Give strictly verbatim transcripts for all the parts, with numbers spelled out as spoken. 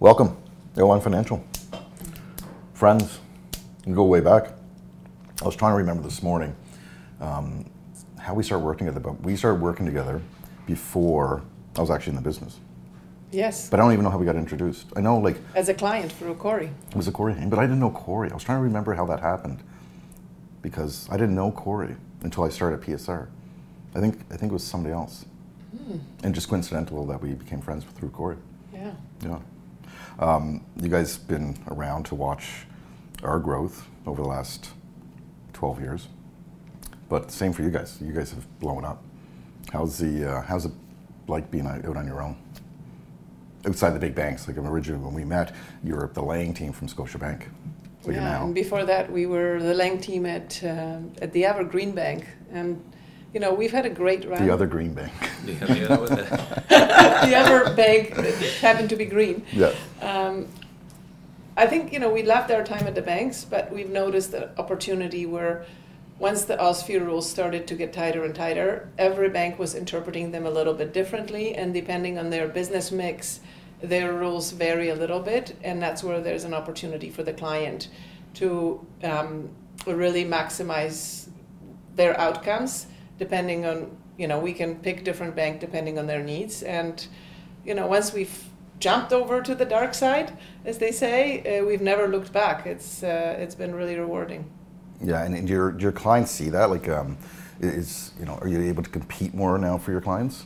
Welcome, Outline Financial. Friends, you can go way back. I was trying to remember this morning um, how we started working together, but we started working together before I was actually in the business. Yes. But I don't even know how we got introduced. I know, like... As a client through Corey. It was a Corey thing, but I didn't know Corey. I was trying to remember how that happened because I didn't know Corey until I started at P S R. I think, I think it was somebody else. Hmm. And just coincidental that we became friends through Corey. Yeah. Yeah. Um, you guys have been around to watch our growth over the last twelve years, but same for you guys. You guys have blown up. How's the uh, how's it like being out on your own outside the big banks? Like originally when we met, you were the Lang team from Scotiabank. So yeah, you're now. And before that, we were the Lang team at uh, at the Evergreen Bank, and you know we've had a great run. The other Green Bank. Yeah, the other one that the other bank that happened to be green. Yeah. Um, I think, you know, we loved our time at the banks, but we've noticed the opportunity where once the O S F I rules started to get tighter and tighter, every bank was interpreting them a little bit differently, and depending on their business mix, their rules vary a little bit, and that's where there's an opportunity for the client to um, really maximize their outcomes depending on, you know, we can pick different bank depending on their needs. And, you know, once we've jumped over to the dark side, as they say, uh, we've never looked back. It's uh, it's been really rewarding. Yeah, and, and do your do your clients see that? Like, um, is you know, are you able to compete more now for your clients,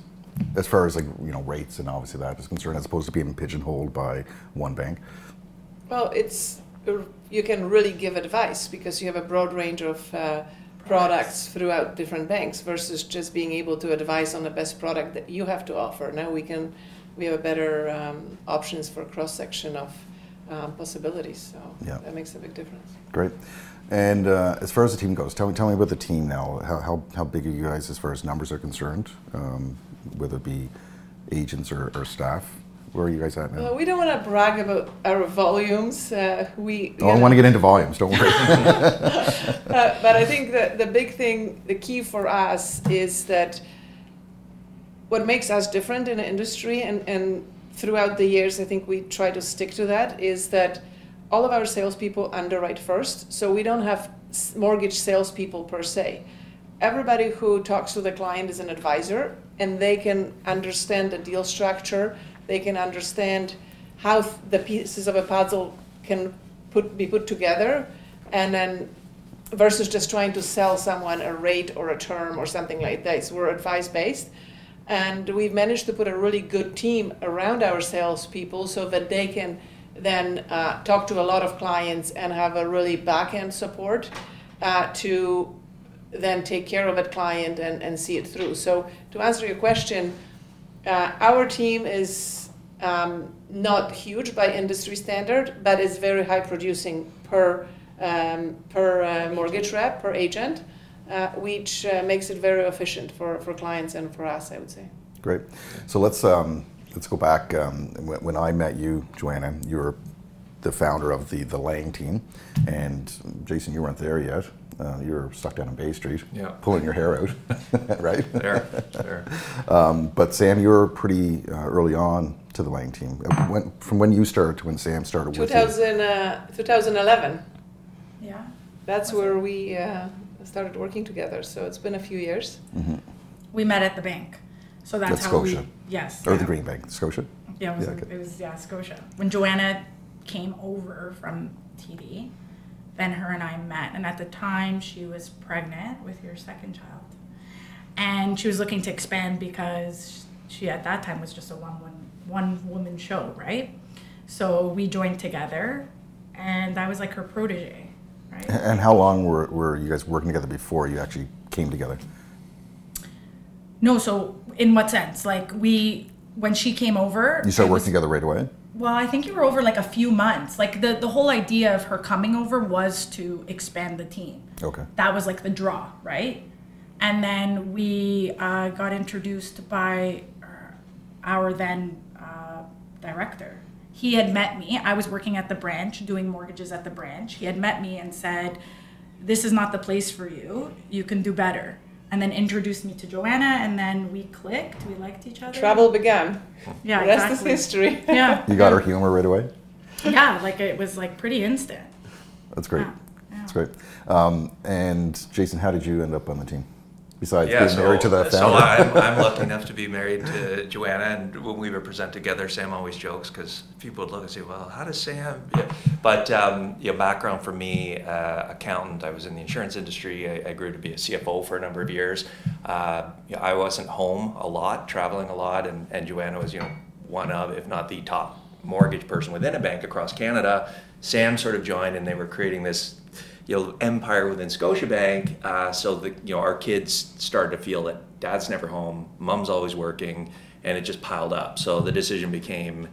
as far as like you know rates and obviously that is concerned, as opposed to being pigeonholed by one bank? Well, it's you can really give advice because you have a broad range of uh, products throughout different banks versus just being able to advise on the best product that you have to offer. Now we can. We have a better um, options for cross-section of um, possibilities, so yeah. That makes a big difference. Great. And uh, as far as the team goes, tell me, tell me about the team now. How, how, how big are you guys as far as numbers are concerned, um, whether it be agents or, or staff? Where are you guys at now? Well, we don't want to brag about our volumes. Uh, we oh, I want to get into volumes, don't worry. uh, but I think that the big thing, the key for us is that what makes us different in the industry, and, and throughout the years, I think we try to stick to that, is that all of our salespeople underwrite first, so we don't have mortgage salespeople per se. Everybody who talks to the client is an advisor, and they can understand the deal structure, they can understand how the pieces of a puzzle can put, be put together, and then versus just trying to sell someone a rate or a term or something like that. So we're advice-based. And we've managed to put a really good team around our salespeople so that they can then uh, talk to a lot of clients and have a really back-end support uh, to then take care of a client and, and see it through. So to answer your question, uh, our team is um, not huge by industry standard, but it's very high producing per, um, per uh, mortgage rep, per agent. Uh, which uh, makes it very efficient for, for clients and for us, I would say. Great. So let's um, let's go back. Um, when, when I met you, Joanna, you were the founder of the, the Lang team, and Jason, you weren't there yet. Uh, you were stuck down on Bay Street, yeah. Pulling your hair out, right? There, there. Um, but Sam, you were pretty uh, early on to the Lang team. When, from when you started to when Sam started with you? Uh, two thousand eleven. Yeah. That's where we... Uh, started working together, so it's been a few years. Mm-hmm. We met at the bank, so that's, that's how Scotia. we yes or yeah. the Green Bank, Scotia. Yeah, it was, yeah, okay. it was yeah Scotia. When Joanna came over from T D, then her and I met, and at the time she was pregnant with your second child, and she was looking to expand because she at that time was just a one one one woman show, right? So we joined together, and I was like her protege. Right. And how long were, were you guys working together before you actually came together? No, so in what sense? Like we, when she came over... You started working was, together right away? Well, I think you were over like a few months. Like the, the whole idea of her coming over was to expand the team. Okay. That was like the draw, right? And then we uh, got introduced by our then uh, director. He had met me. I was working at the branch, doing mortgages at the branch. He had met me and said, this is not the place for you. You can do better. and then introduced me to Joanna, and then we clicked. We liked each other. Trouble began. Yeah, the rest exactly. is history. Yeah. You got her humor right away? Yeah, like it was like pretty instant. That's great. Yeah. Yeah. That's great. Um, and Jason, how did you end up on the team? Besides yeah, being so, married to that family. So I'm, I'm lucky enough to be married to Joanna, and when we were present together, Sam always jokes because people would look and say, well, how does Sam? Yeah. But um, you know, background for me, uh, accountant, I was in the insurance industry. I, I grew to be a C F O for a number of years. Uh, you know, I wasn't home a lot, traveling a lot, and, and Joanna was you know one of, if not the top mortgage person within a bank across Canada. Sam sort of joined, and they were creating this you know, empire within Scotiabank, uh, so the, you know, our kids started to feel that dad's never home, mom's always working, and it just piled up. So the decision became,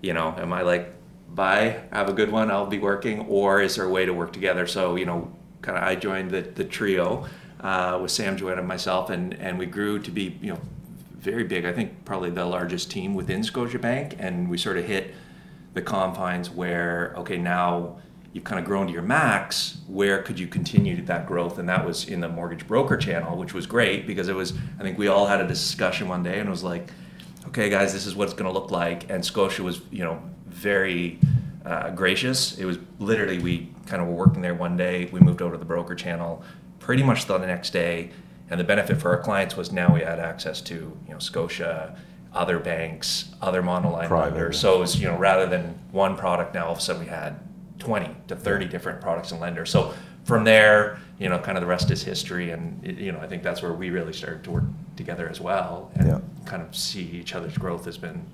you know, am I like, bye, have a good one, I'll be working, or is there a way to work together? So, you know, kind of I joined the, the trio uh, with Sam, Joanna, and myself, and, and we grew to be, you know, very big. I think probably the largest team within Scotiabank, and we sort of hit the confines where, okay, now you've kind of grown to your max, where could you continue that growth? And that was in the mortgage broker channel, which was great because it was, I think we all had a discussion one day and it was like, okay guys, this is what it's gonna look like. And Scotia was, you know, very uh, gracious. It was literally, we kind of were working there one day, we moved over to the broker channel pretty much the next day. And the benefit for our clients was now we had access to, you know, Scotia, other banks, other monoline lenders. So it was, you know, rather than one product, now all of a sudden we had twenty to thirty different products and lenders. So from there, you know, kind of the rest is history. And, it, you know, I think that's where we really started to work together as well and yeah. kind of see each other's growth has been,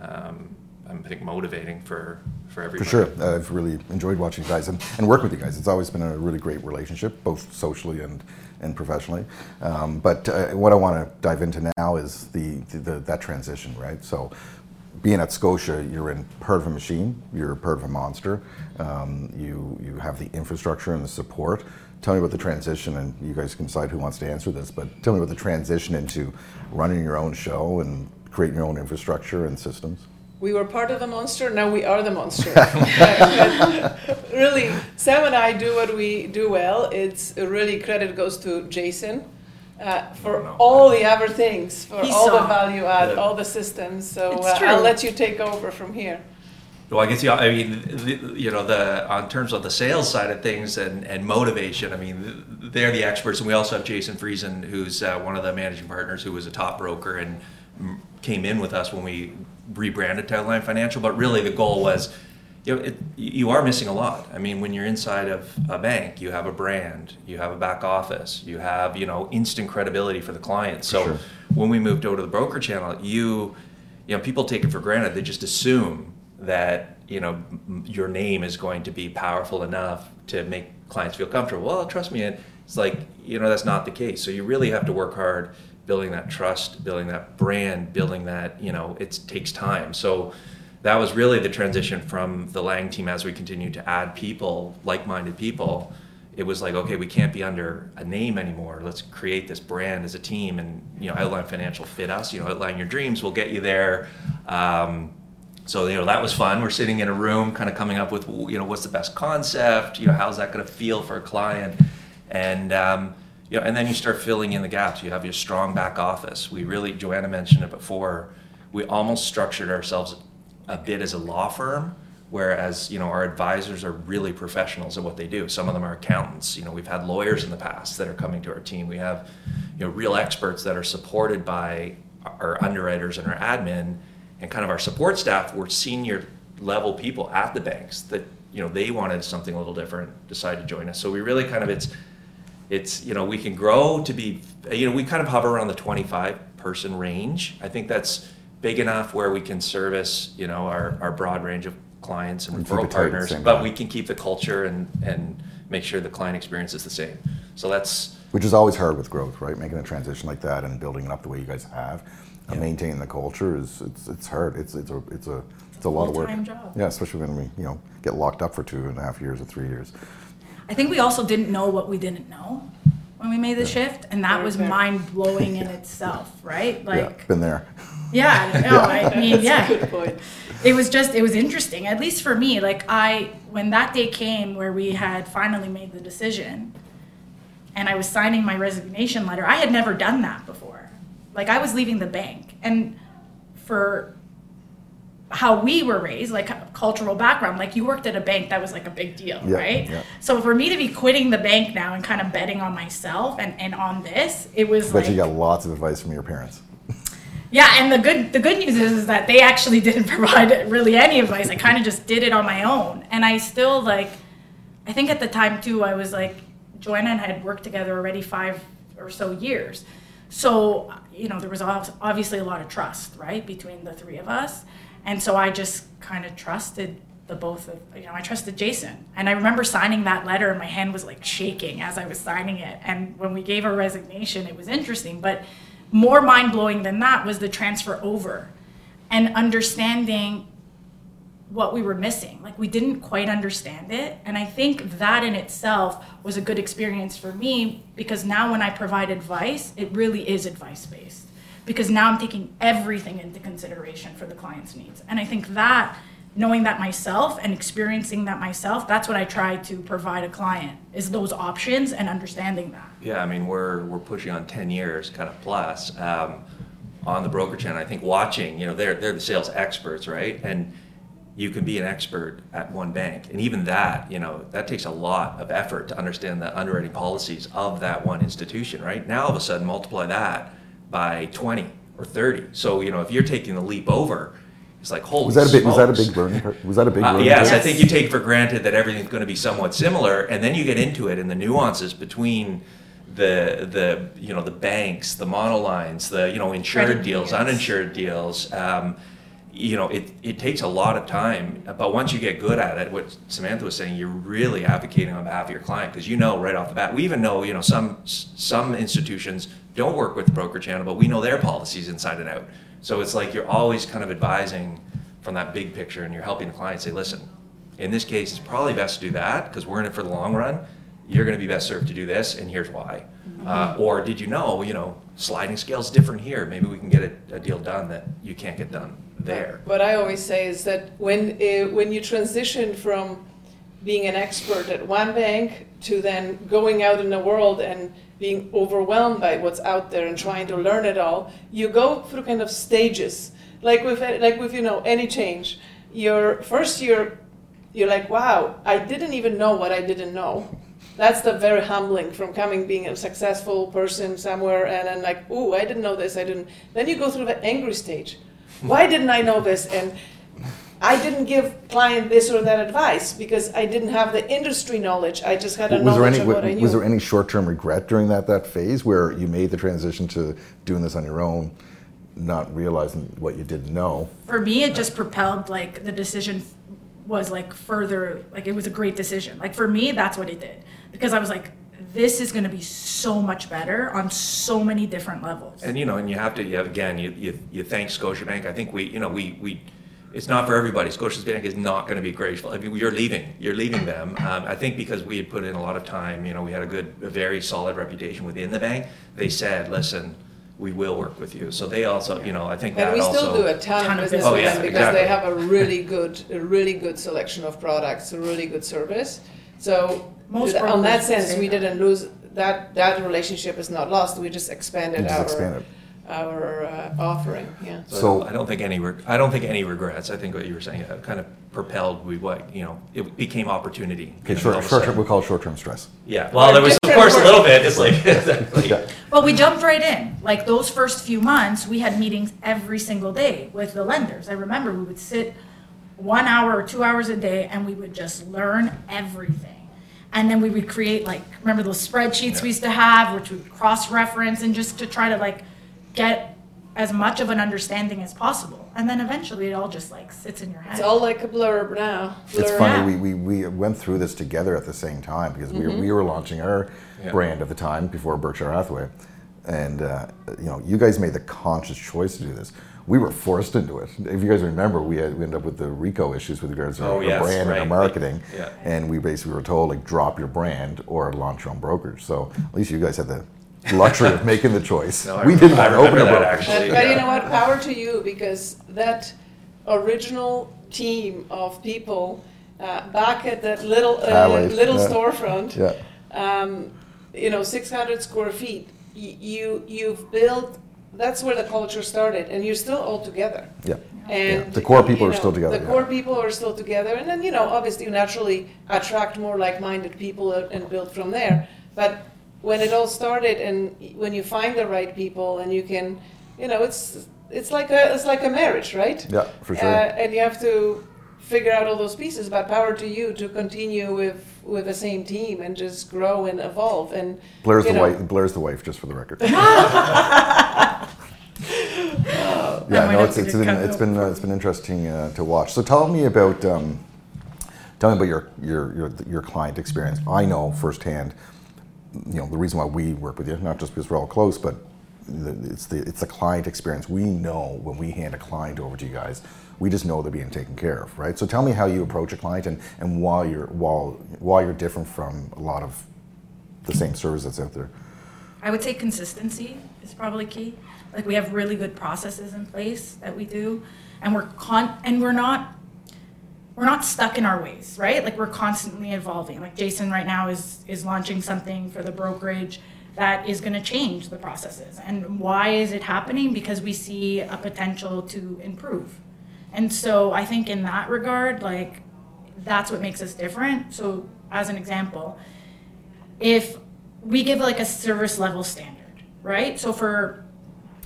um, I think, motivating for, for everybody. For sure. I've really enjoyed watching you guys and, and work with you guys. It's always been a really great relationship, both socially and, and professionally. Um, but uh, what I want to dive into now is the, the, the that transition, right? So being at Scotia, you're in part of a machine, you're part of a monster, um, you, you have the infrastructure and the support. Tell me about the transition, and you guys can decide who wants to answer this, but tell me about the transition into running your own show and creating your own infrastructure and systems. We were part of the monster, now we are the monster. Really, Sam and I do what we do well. It's really, credit goes to Jason. Uh, for no, no. all the other things, for He's all so the value add, good. all the systems. So uh, I'll let you take over from here. Well, I guess, yeah, I mean, the, you know, the on terms of the sales side of things and, and motivation, I mean, they're the experts. And we also have Jason Friesen, who's uh, one of the managing partners, who was a top broker and came in with us when we rebranded to Outline Financial. But really the goal was, you know, it, you are missing a lot. I mean, when you're inside of a bank, you have a brand, you have a back office, you have, you know, instant credibility for the client. So sure. when we moved over to the broker channel, you, you know, people take it for granted. They just assume that, you know, your name is going to be powerful enough to make clients feel comfortable. Well, trust me. And it's like, you know, that's not the case. So you really have to work hard building that trust, building that brand, building that, you know, it takes time. So that was really the transition from the Lang team as we continued to add people, like-minded people. It was like, okay, we can't be under a name anymore. Let's create this brand as a team, and you know, Outline Financial fit us. You know, Outline your dreams, we'll get you there. Um, so you know, that was fun. We're sitting in a room, kind of coming up with, you know, what's the best concept? You know, how's that going to feel for a client? And um, you know, and then you start filling in the gaps. You have your strong back office. We really, Joanna mentioned it before. We almost structured ourselves a bit as a law firm, whereas, you know, our advisors are really professionals at what they do. Some of them are accountants. You know, we've had lawyers in the past that are coming to our team. We have, you know, real experts that are supported by our underwriters and our admin, and kind of our support staff were senior level people at the banks that, you know, they wanted something a little different, decided to join us. So we really kind of, it's, it's, you know, we can grow to be, you know, we kind of hover around the twenty-five person range. I think that's big enough where we can service, you know, our, our broad range of clients and referral partners, but we can keep the culture and, and make sure the client experience is the same. So that's... Which is always hard with growth, right? Making a transition like that and building it up the way you guys have, yeah. and maintaining the culture is, it's, it's hard. It's, it's a, it's a, it's a lot of work. It's a full-time job. Yeah, especially when we, you know, get locked up for two and a half years or three years. I think we also didn't know what we didn't know when we made the yeah. shift, and that was mind-blowing yeah. in itself, right? Like, yeah, been there. Yeah, no, yeah. I mean, yeah. That's a good point. It was just, it was interesting, at least for me. Like I, when that day came where we had finally made the decision, and I was signing my resignation letter. I had never done that before. Like, I was leaving the bank. And for how we were raised, like cultural background, like you worked at a bank, that was like a big deal, yeah, right? Yeah. So for me to be quitting the bank now and kind of betting on myself and, and on this, it was I bet like- you got lots of advice from your parents. Yeah, and the good the good news is, is that they actually didn't provide really any advice. I kind of just did it on my own. And I still like, I think at the time too, I was like, Joanna and I had worked together already five or so years. So, you know, there was obviously a lot of trust, right? Between the three of us. And so I just kind of trusted the both of, you know, I trusted Jason. And I remember signing that letter and my hand was like shaking as I was signing it. And when we gave our resignation, it was interesting. But more mind-blowing than that was the transfer over and understanding what we were missing. Like, we didn't quite understand it. And I think that in itself was a good experience for me, because now when I provide advice, it really is advice-based. Because now I'm taking everything into consideration for the client's needs. And I think that, knowing that myself and experiencing that myself, that's what I try to provide a client, is those options and understanding that. Yeah, I mean, we're we're pushing on ten years kind of plus um, on the broker channel. I think watching, you know, they're, they're the sales experts, right? And you can be an expert at one bank. And even that, you know, that takes a lot of effort to understand the underwriting policies of that one institution, right? Now all of a sudden multiply that by twenty or thirty. So, you know, if you're taking the leap over, it's like, holy was that a big, smokes. Was that a big burden? Was that a big burden? Uh, yes, yes, I think you take for granted that everything's going to be somewhat similar, and then you get into it and the nuances between the, the you know, the banks, the monolines, the, you know, insured Credit deals, deals, uninsured deals. Um, you know, it, it takes a lot of time, but once you get good at it, what Samantha was saying, you're really advocating on behalf of your client, because you know right off the bat. We even know, you know, some some institutions don't work with the broker channel, but we know their policies inside and out. So it's like you're always kind of advising from that big picture, and you're helping the client say, listen, in this case, it's probably best to do that because we're in it for the long run. You're going to be best served to do this, and here's why. Mm-hmm. uh, or did you know, you know, sliding scale is different here. Maybe we can get a, a deal done that you can't get done there. What I always say is that when uh, when you transition from being an expert at one bank to then going out in the world and being overwhelmed by what's out there and trying to learn it all, you go through kind of stages. Like with like with you know any change, your first year, you're like, wow, I didn't even know what I didn't know. That's the very humbling from coming being a successful person somewhere and then like, ooh, I didn't know this, I didn't. Then you go through the angry stage. Why didn't I know this? And I didn't give client this or that advice because I didn't have the industry knowledge. I just had a was knowledge any, of what I knew. Was there any short-term regret during that, that phase where you made the transition to doing this on your own, not realizing what you didn't know? For me, it just propelled, like, the decision was, like, further, like, it was a great decision. Like, for me, that's what it did. Because I was like, this is going to be so much better on so many different levels. And, you know, and you have to, you have, again, you, you, you thank Scotiabank. I think we, you know, we, we it's not for everybody. Scotiabank is not going to be grateful. I mean, you're leaving. You're leaving them. Um, I think because we had put in a lot of time, you know, we had a good, a very solid reputation within the bank. They said, listen, we will work with you. So they also, you know, I think and that also. And we still do a ton, ton of business with oh, yeah, them because exactly. they have a really good, a really good selection of products, a really good service. So Most on that sense, we didn't lose, that, that relationship is not lost. We just expanded just our, expanded. our uh, offering. Yeah. So, so I don't think any, I don't think any regrets. I think what you were saying uh, kind of propelled, we what, you know, it became opportunity. Okay, short, short term, we'll call it short-term stress. Yeah, well, well there was, of course, a little bit. It's like, exactly. Yeah. Well, we jumped right in. Like those first few months, we had meetings every single day with the lenders. I remember we would sit one hour or two hours a day and we would just learn everything. And then we would create, like, remember those spreadsheets yeah. we used to have, which we would cross-reference and just to try to, like, get as much of an understanding as possible. And then eventually it all just, like, sits in your head. It's all like a blurb now. Blur it's funny, we, we, we went through this together at the same time because mm-hmm. we, were, we were launching our yeah. brand at the time before Berkshire Hathaway. And, uh, you know, you guys made the conscious choice to do this. We were forced into it. If you guys remember, we, had, we ended up with the RICO issues with regards to oh, our yes, brand right. and our marketing. Like, yeah. And we basically were told, like, drop your brand or launch your own brokerage. So at least you guys had the luxury of making the choice. No, we didn't want to open a brokerage. But, but you know what? Power to you, because that original team of people uh, back at that little uh, little yeah. storefront, yeah. Um, you know, six hundred square feet, you, you've built, that's where the culture started, and you're still all together. Yeah. And yeah. the core people you know, are still together. The yeah. core people are still together, and then, you know, obviously you naturally attract more like-minded people and build from there. But when it all started, and when you find the right people, and you can, you know, it's it's like a it's like a marriage, right? Yeah, for sure. Uh, and you have to figure out all those pieces. But power to you to continue with with the same team and just grow and evolve. And Blair's the wife. Blair's the wife, just for the record. Oh, yeah, no, it's, it's been it's been uh, it's been interesting uh, to watch. So tell me about um, tell me about your, your your your client experience. I know firsthand, you know, the reason why we work with you, not just because we're all close, but the, it's the it's the client experience. We know when we hand a client over to you guys, we just know they're being taken care of, right? So tell me how you approach a client and and why you're while why you're different from a lot of the same service that's out there. I would say consistency is probably key. Like, we have really good processes in place that we do, and we're con and we're not we're not stuck in our ways, right? Like, we're constantly evolving. Like, Jason right now is is launching something for the brokerage that is going to change the processes. And why is it happening? Because we see a potential to improve. And so I think in that regard, like, that's what makes us different. So as an example, if we give like a service level standard, right? So for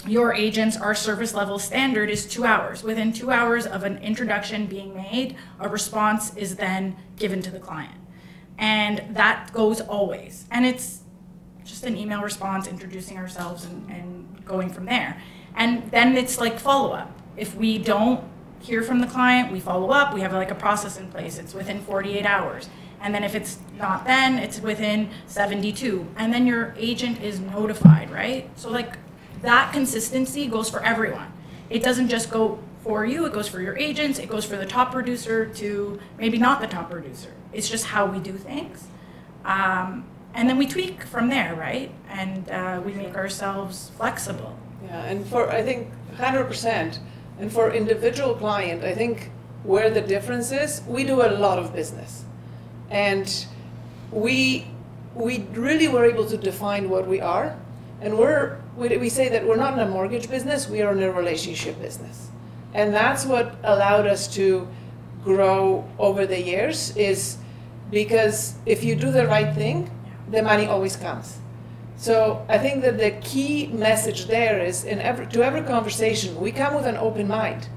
your agents, our service level standard is two hours. Within two hours of an introduction being made, a response is then given to the client. And that goes always. And it's just an email response, introducing ourselves and, and going from there. And then it's like follow up. If we don't hear from the client, we follow up. We have like a process in place. It's within forty-eight hours. And then if it's not then, it's within seventy-two. And then your agent is notified, right? So like, that consistency goes for everyone. It doesn't just go for you, it goes for your agents, it goes for the top producer to maybe not the top producer. It's just how we do things. Um, and then we tweak from there, right? And uh, we make ourselves flexible. Yeah, and for, I think, one hundred percent. And for individual client, I think where the difference is, we do a lot of business. And we, we really were able to define what we are. And we're, we say that we're not in a mortgage business, we are in a relationship business. And that's what allowed us to grow over the years, is because if you do the right thing, the money always comes. So I think that the key message there is, in every, to every conversation, we come with an open mind.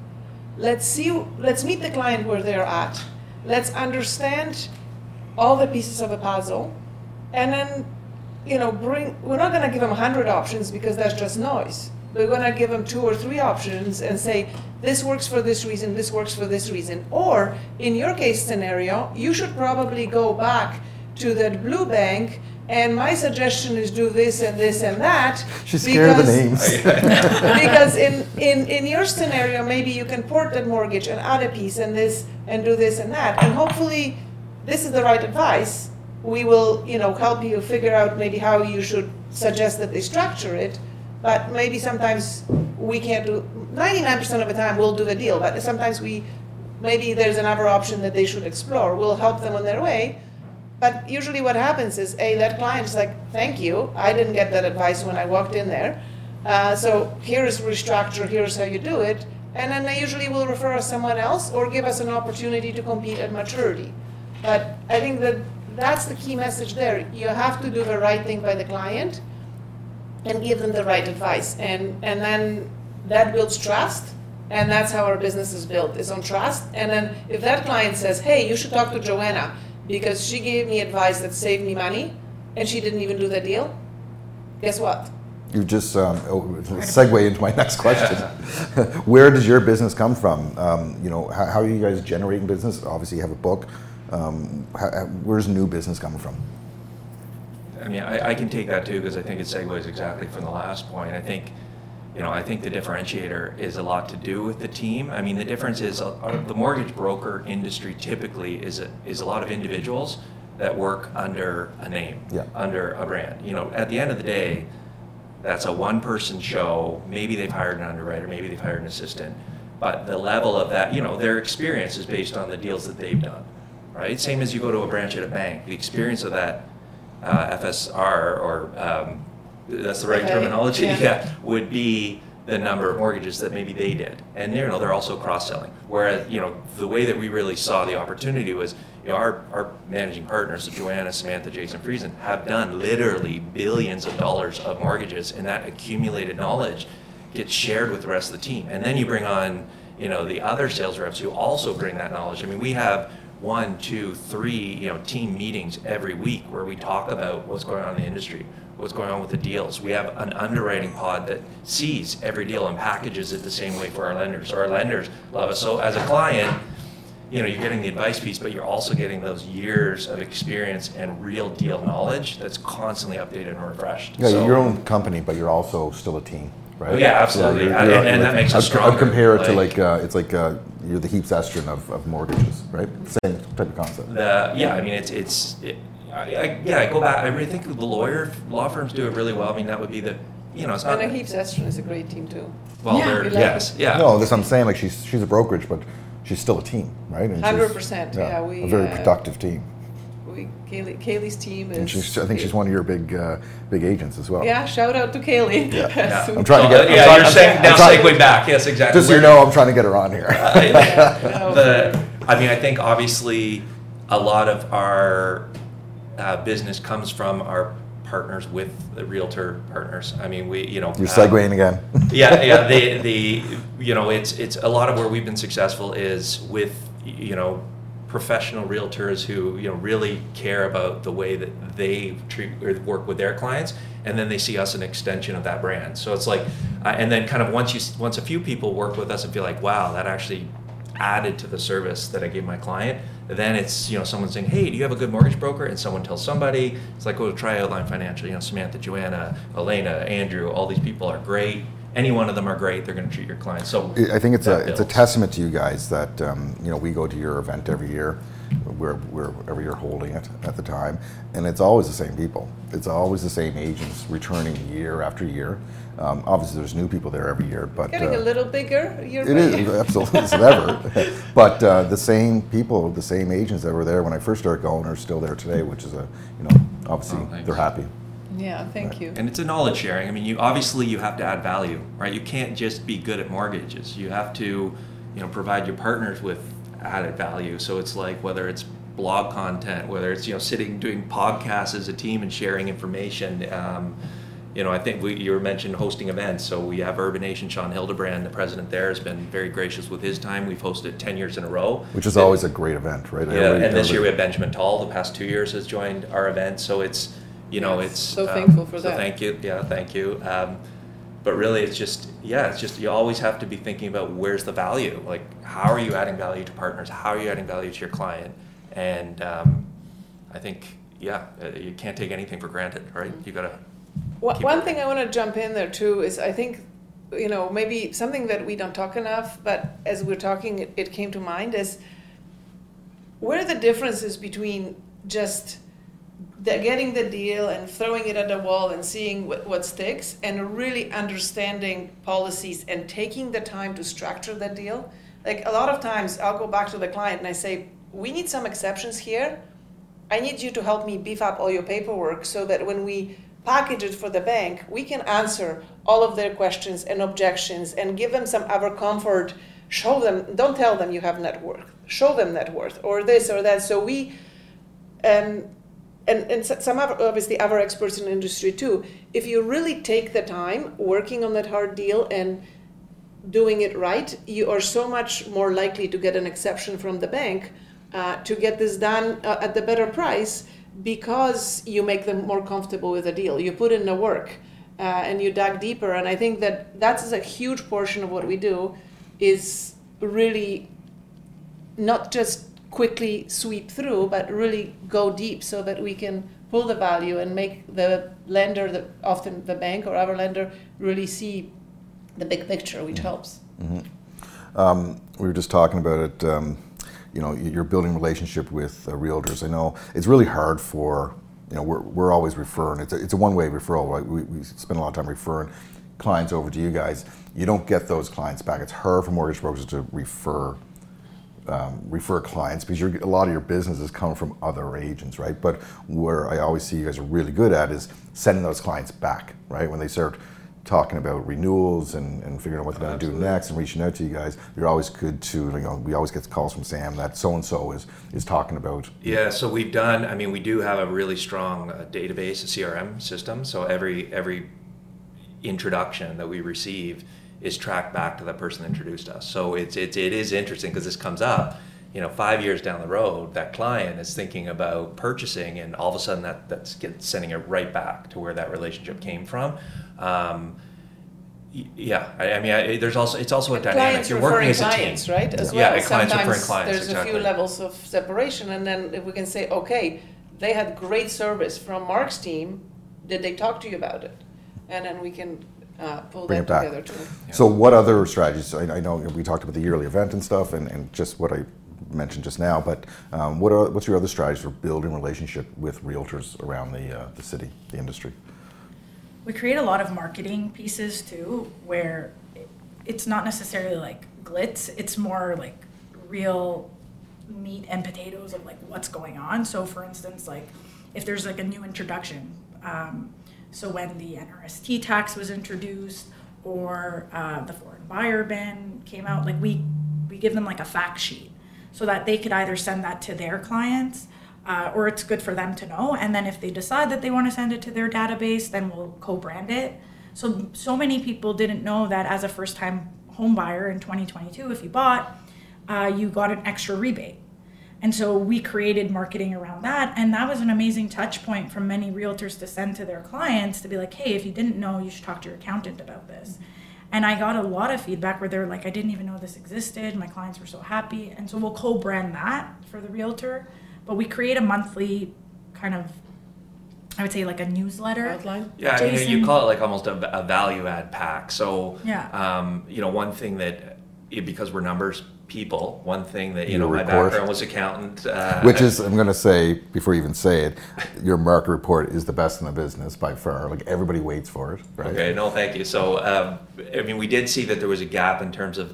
Let's see, let's meet the client where they're at. Let's understand all the pieces of a puzzle, and then, you know, bring, we're not going to give them one hundred options because that's just noise. We're going to give them two or three options and say, this works for this reason, this works for this reason. Or, in your case scenario, you should probably go back to that blue bank, and my suggestion is do this and this and that. She's scared of the names. Because in, in, in your scenario, maybe you can port that mortgage and add a piece and this and do this and that. And hopefully, this is the right advice. We will, you know, help you figure out maybe how you should suggest that they structure it, but maybe sometimes we can't do, ninety-nine percent of the time we'll do the deal, but sometimes we, maybe there's another option that they should explore. We'll help them on their way, but usually what happens is, A, that client is like, thank you, I didn't get that advice when I walked in there, uh, so here's restructure, here's how you do it, and then they usually will refer us someone else or give us an opportunity to compete at maturity. But I think that that's the key message there. You have to do the right thing by the client and give them the right advice. And, and then that builds trust, and that's how our business is built, is on trust. And then if that client says, hey, you should talk to Joanna because she gave me advice that saved me money and she didn't even do the deal, guess what? You just um, segue into my next question. Where does your business come from? Um, you know, how, how are you guys generating business? Obviously, you have a book. Um, how, where's new business coming from? I mean, I, I can take that too, because I think it segues exactly from the last point. I think, you know, I think the differentiator is a lot to do with the team. I mean, the difference is uh, the mortgage broker industry typically is a, is a lot of individuals that work under a name, yeah. under a brand. You know, at the end of the day, that's a one-person show. Maybe they've hired an underwriter, maybe they've hired an assistant, but the level of that, you know, their experience is based on the deals that they've done. Right? Same as you go to a branch at a bank, the experience of that uh, F S R, or um, that's the right okay. terminology, yeah. Yeah, would be the number of mortgages that maybe they did. And you know, they're also cross-selling. Whereas, you know, the way that we really saw the opportunity was, you know, our, our managing partners, Joanna, Samantha, Jason Friesen, have done literally billions of dollars of mortgages, and that accumulated knowledge gets shared with the rest of the team. And then you bring on, you know, the other sales reps who also bring that knowledge. I mean, we have one, two, three, you know, team meetings every week where we talk about what's going on in the industry, what's going on with the deals. We have an underwriting pod that sees every deal and packages it the same way for our lenders. So our lenders love us. So as a client, you know, you're getting the advice piece, but you're also getting those years of experience and real deal knowledge that's constantly updated and refreshed. Yeah, so, your own company, but you're also still a team. Right? Yeah, absolutely, yeah, you're, you're, and, and that makes us stronger. I'd compare it like, to like uh, it's like uh, you're the Heaps Estrin of, of mortgages, right? Same type of concept. The, yeah, I mean it's it's it, I, I, yeah. I go back. I really think the lawyer law firms do it really well. I mean that would be the you know. It's not and the Heaps Estrin is a great team too. Well, yeah, they're, we like yes, it. yeah. No, that's what I'm saying. Like she's she's a brokerage, but she's still a team, right? Hundred percent. Yeah, yeah, we a very uh, productive team. Kaylee, Kaylee's team is. And she's, I think she's one of your big, uh, big agents as well. Yeah, shout out to Kaylee. Yeah. yeah. I'm trying to get. I'm yeah, trying, you're I'm saying I'm now segue back. Yes, exactly. Just so you know, I'm trying to get her on here. Uh, yeah, no. the, I mean, I think obviously a lot of our uh, business comes from our partners with the realtor partners. I mean, we, you know. You're segueing um, again. yeah, yeah. The, the, you know, it's, it's a lot of where we've been successful is with, you know, professional realtors who you know really care about the way that they treat or work with their clients, and then they see us an extension of that brand. So it's like, uh, and then kind of once you once a few people work with us and feel like, wow, that actually added to the service that I gave my client. Then it's you know someone saying, hey, do you have a good mortgage broker? And someone tells somebody, it's like, well, try Outline Financial. You know, Samantha, Joanna, Elena, Andrew, all these people are great. Any one of them are great. They're going to treat your clients. So I think it's a builds. it's a testament to you guys that um, you know we go to your event every year, we're wherever you're holding it at the time, and it's always the same people. It's always the same agents returning year after year. Um, obviously, there's new people there every year, but getting uh, a little bigger. Year it is year. absolutely as ever. But uh, the same people, the same agents that were there when I first started going are still there today, which is a you know obviously oh, they're happy. Yeah, thank right. you. And it's a knowledge sharing. I mean, you obviously you have to add value, right? You can't just be good at mortgages. You have to, you know, provide your partners with added value. So it's like whether it's blog content, whether it's you know sitting doing podcasts as a team and sharing information. Um, you know, I think we, you were mentioned hosting events. So we have Urban Nation. Sean Hildebrand, the president there, has been very gracious with his time. We've hosted ten years in a row, which is and, always a great event, right? Yeah, everybody, and this year we have Benjamin Tall. The past two years has joined our event, so it's. You know, yes, it's so um, thankful for so that. Thank you. Yeah, thank you. Um, but really, it's just yeah, it's just you always have to be thinking about where's the value. Like, how are you adding value to partners? How are you adding value to your client? And um, I think yeah, you can't take anything for granted, right? You gotta. Well, one thing I want to jump in there too is I think you know maybe something that we don't talk enough, but as we're talking, it, it came to mind is where are the differences between just. They're getting the deal and throwing it at the wall and seeing what, what sticks and really understanding policies and taking the time to structure the deal. Like a lot of times I'll go back to the client and I say, we need some exceptions here. I need you to help me beef up all your paperwork so that when we package it for the bank, we can answer all of their questions and objections and give them some other comfort. Show them, don't tell them you have net worth. Show them net worth or this or that. So we, um, And, and some other, obviously other experts in the industry too, if you really take the time working on that hard deal and doing it right, you are so much more likely to get an exception from the bank uh, to get this done uh, at the better price because you make them more comfortable with the deal. You put in the work uh, and you dug deeper. And I think that that's a huge portion of what we do is really not just quickly sweep through, but really go deep so that we can pull the value and make the lender, the, often the bank or our lender, really see the big picture, which mm-hmm. helps. Mm-hmm. Um, we were just talking about it, um, you know, you're building a relationship with uh, realtors. I know it's really hard for, you know, we're, we're always referring. It's a, it's a one-way referral, right? We, we spend a lot of time referring clients over to you guys. You don't get those clients back. It's hard for mortgage brokers to refer um, refer clients, because you're, a lot of your businesses come from other agents, right? But where I always see you guys are really good at is sending those clients back, right? When they start talking about renewals and, and figuring out what they're going to do next and reaching out to you guys, you're always good to, you know, we always get calls from Sam that so-and-so is is talking about. Yeah, so we've done, I mean, we do have a really strong uh, database, a C R M system, so every every introduction that we receive is tracked back to the person that introduced us. So it's, it's, it is interesting, because this comes up, you know, five years down the road, that client is thinking about purchasing, and all of a sudden that, that's get, sending it right back to where that relationship came from. Um, yeah, I, I mean, I, there's also, it's also a dynamic. You're working as a clients, team, right? As yeah, well. Yeah, clients referring clients. There's exactly. a few levels of separation, and then if we can say, okay, they had great service from Mark's team. Did they talk to you about it? And then we can Uh, pull Bring that it back. Together too. Yeah. So what other strategies? I, I know we talked about the yearly event and stuff, and, and just what I mentioned just now. But um, what are, what's your other strategies for building relationship with realtors around the uh, the city, the industry? We create a lot of marketing pieces too, where it's not necessarily like glitz. It's more like real meat and potatoes of like what's going on. So for instance, like if there's like a new introduction. Um, So when the N R S T tax was introduced, or uh, the foreign buyer ban came out, like we, we give them like a fact sheet so that they could either send that to their clients uh, or it's good for them to know. And then if they decide that they want to send it to their database, then we'll co-brand it. So, so many people didn't know that as a first-time home buyer in twenty twenty-two, if you bought, uh, you got an extra rebate. And so we created marketing around that, and that was an amazing touch point from many realtors to send to their clients to be like, hey, if you didn't know, you should talk to your accountant about this. And I got a lot of feedback where they're like, I didn't even know this existed. My clients were so happy. And so we'll co-brand that for the realtor, but we create a monthly kind of, I would say like a newsletter. Outline. Yeah, I mean, you call it like almost a, a value add pack. So, yeah. um, you know, one thing that, because we're numbers people, one thing that, you your know, report. My background was accountant. Uh, Which is, I'm going to say, before you even say it, your market report is the best in the business by far. Like, everybody waits for it, right? Okay, no, thank you. So, um, I mean, we did see that there was a gap in terms of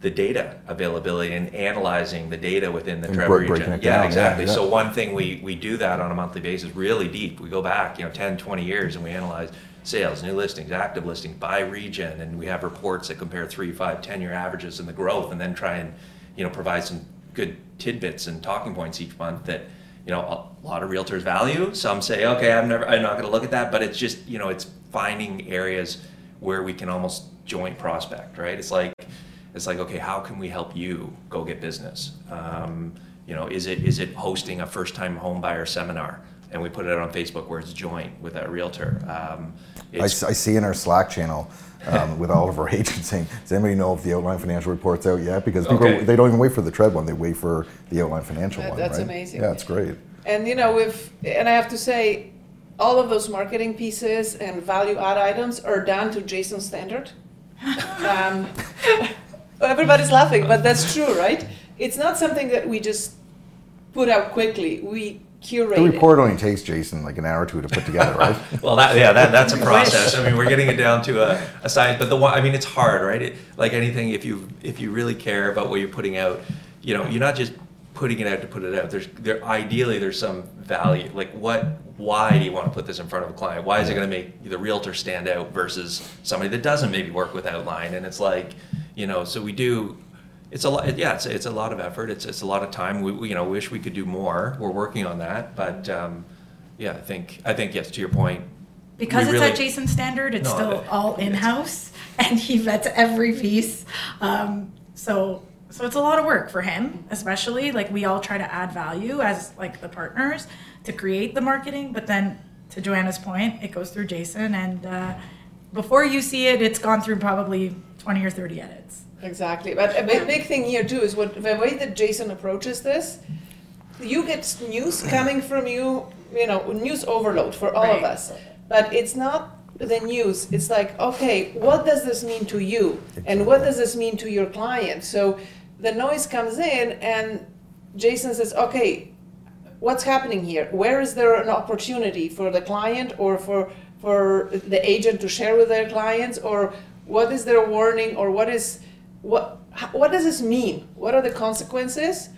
the data availability and analyzing the data within the Toronto region. Yeah, exactly. Yeah, yeah. So one thing, we, we do that on a monthly basis, really deep. We go back, you know, ten, twenty years, and we analyze sales, new listings, active listings by region, and we have reports that compare three, five, ten-year averages and the growth, and then try and, you know, provide some good tidbits and talking points each month that, you know, a lot of realtors value. Some say, okay, I'm never, I'm not going to look at that, but it's just, you know, it's finding areas where we can almost joint prospect, right? It's like, it's like, okay, how can we help you go get business? Um, you know, is it is it hosting a first-time home buyer seminar? And we put it out on Facebook where it's joint with that realtor. Um, it's I, I see in our Slack channel um, with all of our agents saying, does anybody know if the Outline Financial report's out yet? Because people, okay. they don't even wait for the Tread one, they wait for the Outline Financial that, one, That's right? amazing. Yeah, it's great. And you know, we've, and I have to say, all of those marketing pieces and value add items are down to Jason's standard. um, everybody's laughing, but that's true, right? It's not something that we just put out quickly. We Curated. The report only takes Jason like an hour or two to put together, right? Well, that, yeah, that, that's a process. I mean, we're getting it down to a, a science, but the one, I mean, it's hard, right? It, like anything, if you if you really care about what you're putting out, you know, you're not just putting it out to put it out. There's there ideally there's some value. Like, what? Why do you want to put this in front of a client? Why is it going to make the realtor stand out versus somebody that doesn't maybe work with Outline? And it's like, you know, so we do. It's a lot. Yeah, it's it's a lot of effort. It's it's a lot of time. We, we you know wish we could do more. We're working on that, but um, yeah, I think I think yes to your point. Because it's really, at Jason's standard, it's no, still all in house, and he vets every piece. Um, so so it's a lot of work for him, especially. Like, we all try to add value as like the partners to create the marketing, but then to Joanna's point, it goes through Jason, and uh, before you see it, it's gone through probably twenty or thirty edits. Exactly, but a big, big thing here too is what the way that Jason approaches this. You get news coming from you, you know, news overload for all right. of us. But it's not the news. It's like, okay, what does this mean to you, and what does this mean to your client? So the noise comes in, and Jason says, okay, what's happening here? Where is there an opportunity for the client, or for for the agent to share with their clients, or what is their warning, or what is What, what does this mean? What are the consequences?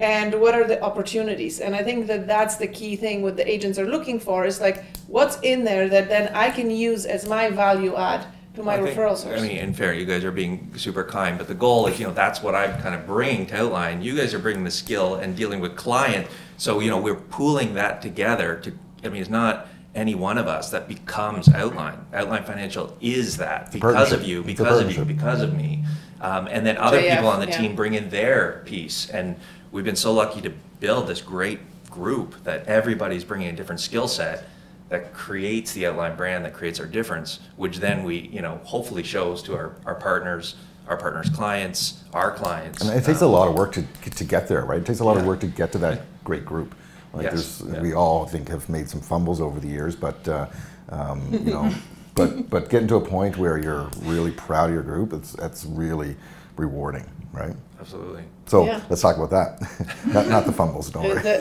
And what are the opportunities? And I think that that's the key thing what the agents are looking for is like, what's in there that then I can use as my value add to my I think, referral source? I mean, in fair, you guys are being super kind, but the goal is, you know, that's what I'm kind of bringing to Outline. You guys are bringing the skill and dealing with client. So, you know, we're pooling that together to, I mean, it's not any one of us that becomes Outline. Outline Financial is that because of you, because of you, because of me. Um, and then other J F, people on the yeah. team bring in their piece. And we've been so lucky to build this great group that everybody's bringing a different skill set that creates the Outline brand, that creates our difference, which then we, you know, hopefully shows to our, our partners, our partners' clients, our clients. And it takes um, a lot of work to, to get there, right? It takes a lot yeah. of work to get to that great group. Like yes. there's, yeah. we all, I think, have made some fumbles over the years, but, uh, um, you know, but, but getting to a point where you're really proud of your group, it's, that's really rewarding, right? Absolutely. So yeah. let's talk about that. not, not the fumbles, don't worry. The,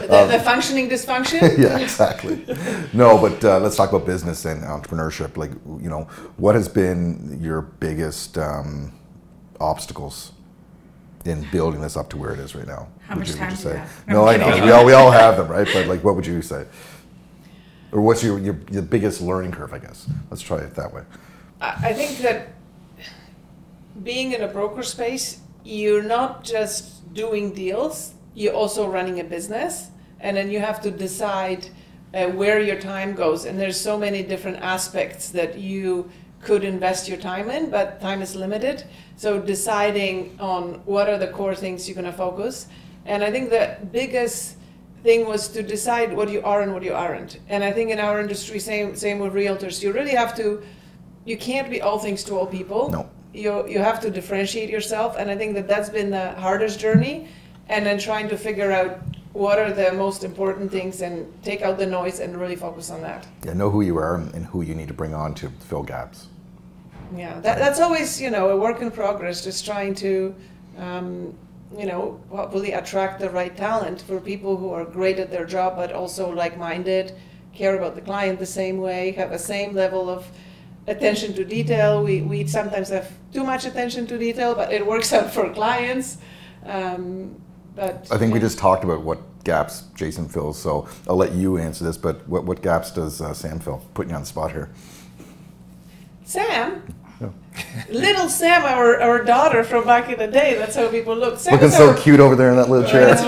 the, the, the functioning dysfunction? Yeah, exactly. No, but uh, let's talk about business and entrepreneurship. Like, you know, what has been your biggest um, obstacles in building this up to where it is right now? How would much you, time would you say? No, I know. We all, we all have them, right? But like, what would you say? Or what's your, your, your biggest learning curve, I guess? Let's try it that way. I think that being in a broker space, you're not just doing deals, you're also running a business, and then you have to decide uh, where your time goes. And there's so many different aspects that you could invest your time in, but time is limited. So deciding on what are the core things you're going to focus. And I think the biggest thing was to decide what you are and what you aren't. And I think in our industry, same same with realtors, you really have to, you can't be all things to all people. No. You, you have to differentiate yourself, and I think that that's been the hardest journey, and then trying to figure out what are the most important things and take out the noise and really focus on that. Yeah, know who you are and who you need to bring on to fill gaps. Yeah, that, that's always, you know, a work in progress, just trying to, um, you know, hopefully attract the right talent for people who are great at their job, but also like-minded, care about the client the same way, have the same level of attention to detail. We, we sometimes have too much attention to detail, but it works out for clients. Um, but I think yeah. we just talked about what gaps Jason fills, so I'll let you answer this, but what, what gaps does uh, Sam fill? Putting you on the spot here. Sam? Yeah. Little Sam, our, our daughter from back in the day, that's how people look. Sam Looking so our, cute over there in that little chair. That's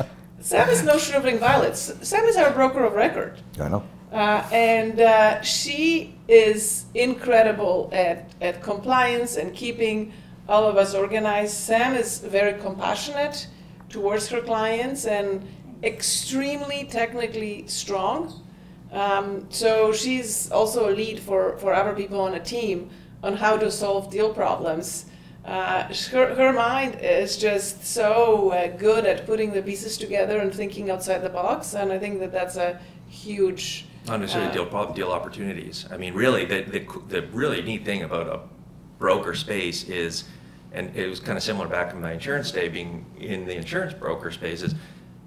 right. Sam is no shriveling violets. Sam is our broker of record. Yeah, I know. Uh, and uh, she is incredible at, at compliance and keeping all of us organized. Sam is very compassionate towards her clients and extremely technically strong. Um, so she's also a lead for, for other people on a team on how to solve deal problems. Uh, her, her mind is just so uh, good at putting the pieces together and thinking outside the box, and I think that that's a huge... Not necessarily uh, deal, deal opportunities. I mean, really, the, the the really neat thing about a broker space is, and it was kind of similar back in my insurance day, being in the insurance broker space is,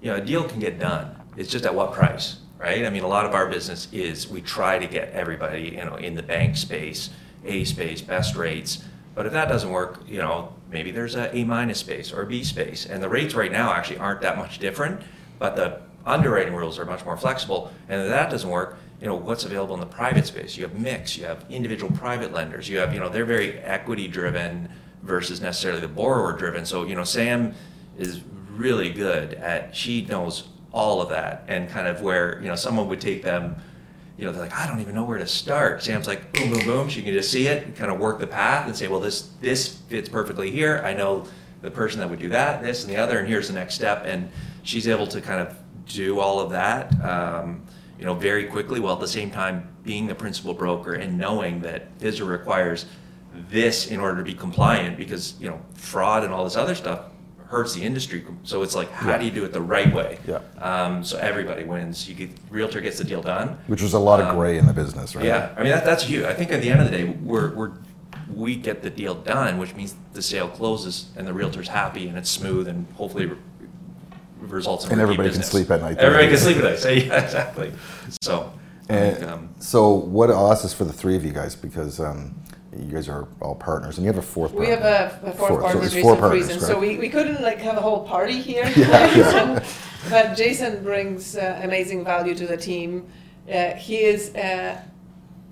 you know, a deal can get done. It's just at what price, right? I mean, a lot of our business is we try to get everybody, you know, in the bank space, A space, best rates. But if that doesn't work, you know, maybe there's a A minus space or a B space. And the rates right now actually aren't that much different, but the underwriting rules are much more flexible, and if that doesn't work, you know, what's available in the private space? You have mix, you have individual private lenders, you have, you know, they're very equity driven versus necessarily the borrower driven. So, you know, Sam is really good at, she knows all of that, and kind of where, you know, someone would take them, you know, they're like, I don't even know where to start. Sam's like, boom, boom, boom, she can just see it and kind of work the path and say, well, this, this fits perfectly here. I know the person that would do that, this and the other, and here's the next step. And she's able to kind of do all of that, um, you know, very quickly, while at the same time being the principal broker and knowing that FSRA requires this in order to be compliant, because, you know, fraud and all this other stuff hurts the industry. So it's like, how yeah. do you do it the right way? Yeah. Um, so everybody wins. You get, realtor gets the deal done. Which was a lot of gray um, in the business, right? Yeah. I mean, that, that's huge. I think at the end of the day, we're, we're we get the deal done, which means the sale closes and the realtor's happy and it's smooth and hopefully results in and everybody business. Can sleep at night. Everybody can sleep at night. So, yeah, exactly. So, and think, um, so what else is for the three of you guys? Because um, you guys are all partners, and you have a fourth partner. We have a, a fourth, fourth partner, so Jason four partners, Friesen. So we, we couldn't like have a whole party here. Yeah, yeah. But Jason brings uh, amazing value to the team. Uh, he is a